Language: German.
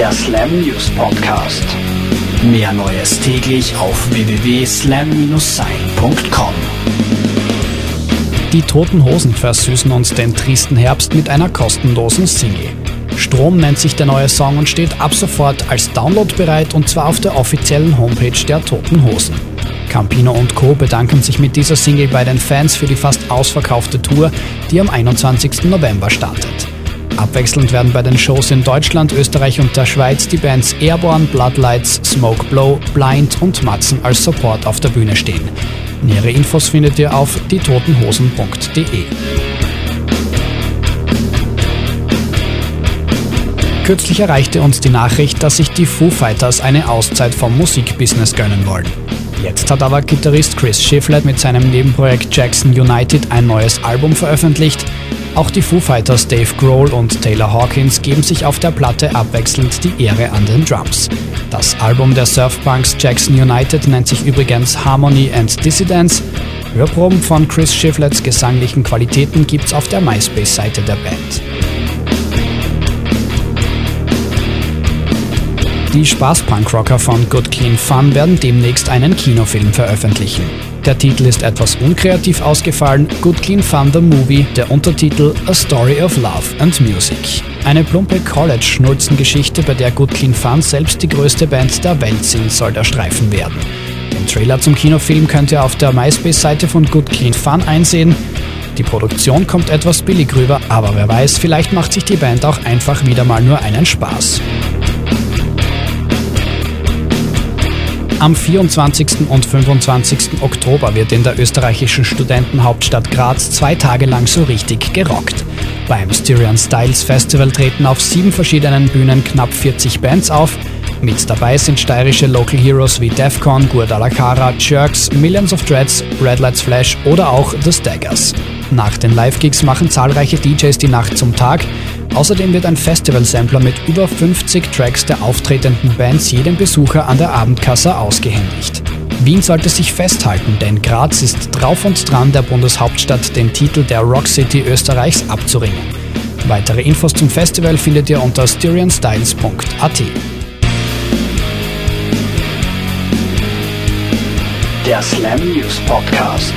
der Slam News Podcast. Mehr Neues täglich auf www.slam-sein.com. Die Toten Hosen versüßen uns den tristen Herbst mit einer kostenlosen Single. Strom nennt sich der neue Song und steht ab sofort als Download bereit, und zwar auf der offiziellen Homepage der Toten Hosen. Campino und Co. bedanken sich mit dieser Single bei den Fans für die fast ausverkaufte Tour, die am 21. November startet. Abwechselnd werden bei den Shows in Deutschland, Österreich und der Schweiz die Bands Airborne, Bloodlights, Smoke Blow, Blind und Matzen als Support auf der Bühne stehen. Nähere Infos findet ihr auf dietotenhosen.de. Kürzlich erreichte uns die Nachricht, dass sich die Foo Fighters eine Auszeit vom Musikbusiness gönnen wollen. Jetzt hat aber Gitarrist Chris Shiflett mit seinem Nebenprojekt Jackson United ein neues Album veröffentlicht. Auch die Foo Fighters Dave Grohl und Taylor Hawkins geben sich auf der Platte abwechselnd die Ehre an den Drums. Das Album der Surfpunks Jackson United nennt sich übrigens Harmony and Dissidence. Hörproben von Chris Shifletts gesanglichen Qualitäten gibt's auf der MySpace-Seite der Band. Die Spaß-Punk-Rocker von Good Clean Fun werden demnächst einen Kinofilm veröffentlichen. Der Titel ist etwas unkreativ ausgefallen: Good Clean Fun the Movie, der Untertitel A Story of Love and Music. Eine plumpe College-Schnulzen-Geschichte, bei der Good Clean Fun selbst die größte Band der Welt sind, soll der Streifen werden. Den Trailer zum Kinofilm könnt ihr auf der MySpace-Seite von Good Clean Fun einsehen. Die Produktion kommt etwas billig rüber, aber wer weiß, vielleicht macht sich die Band auch einfach wieder mal nur einen Spaß. Am 24. und 25. Oktober wird in der österreichischen Studentenhauptstadt Graz 2 Tage lang so richtig gerockt. Beim Styrian Styles Festival treten auf 7 verschiedenen Bühnen knapp 40 Bands auf. Mit dabei sind steirische Local Heroes wie Defcon, Guadalajara, Jerks, Millions of Dreads, Red Lights Flash oder auch The Staggers. Nach den Live-Gigs machen zahlreiche DJs die Nacht zum Tag. Außerdem wird ein Festival-Sampler mit über 50 Tracks der auftretenden Bands jedem Besucher an der Abendkasse ausgehändigt. Wien sollte sich festhalten, denn Graz ist drauf und dran, der Bundeshauptstadt den Titel der Rock City Österreichs abzuringen. Weitere Infos zum Festival findet ihr unter styrianstyles.at. Der Slam News Podcast.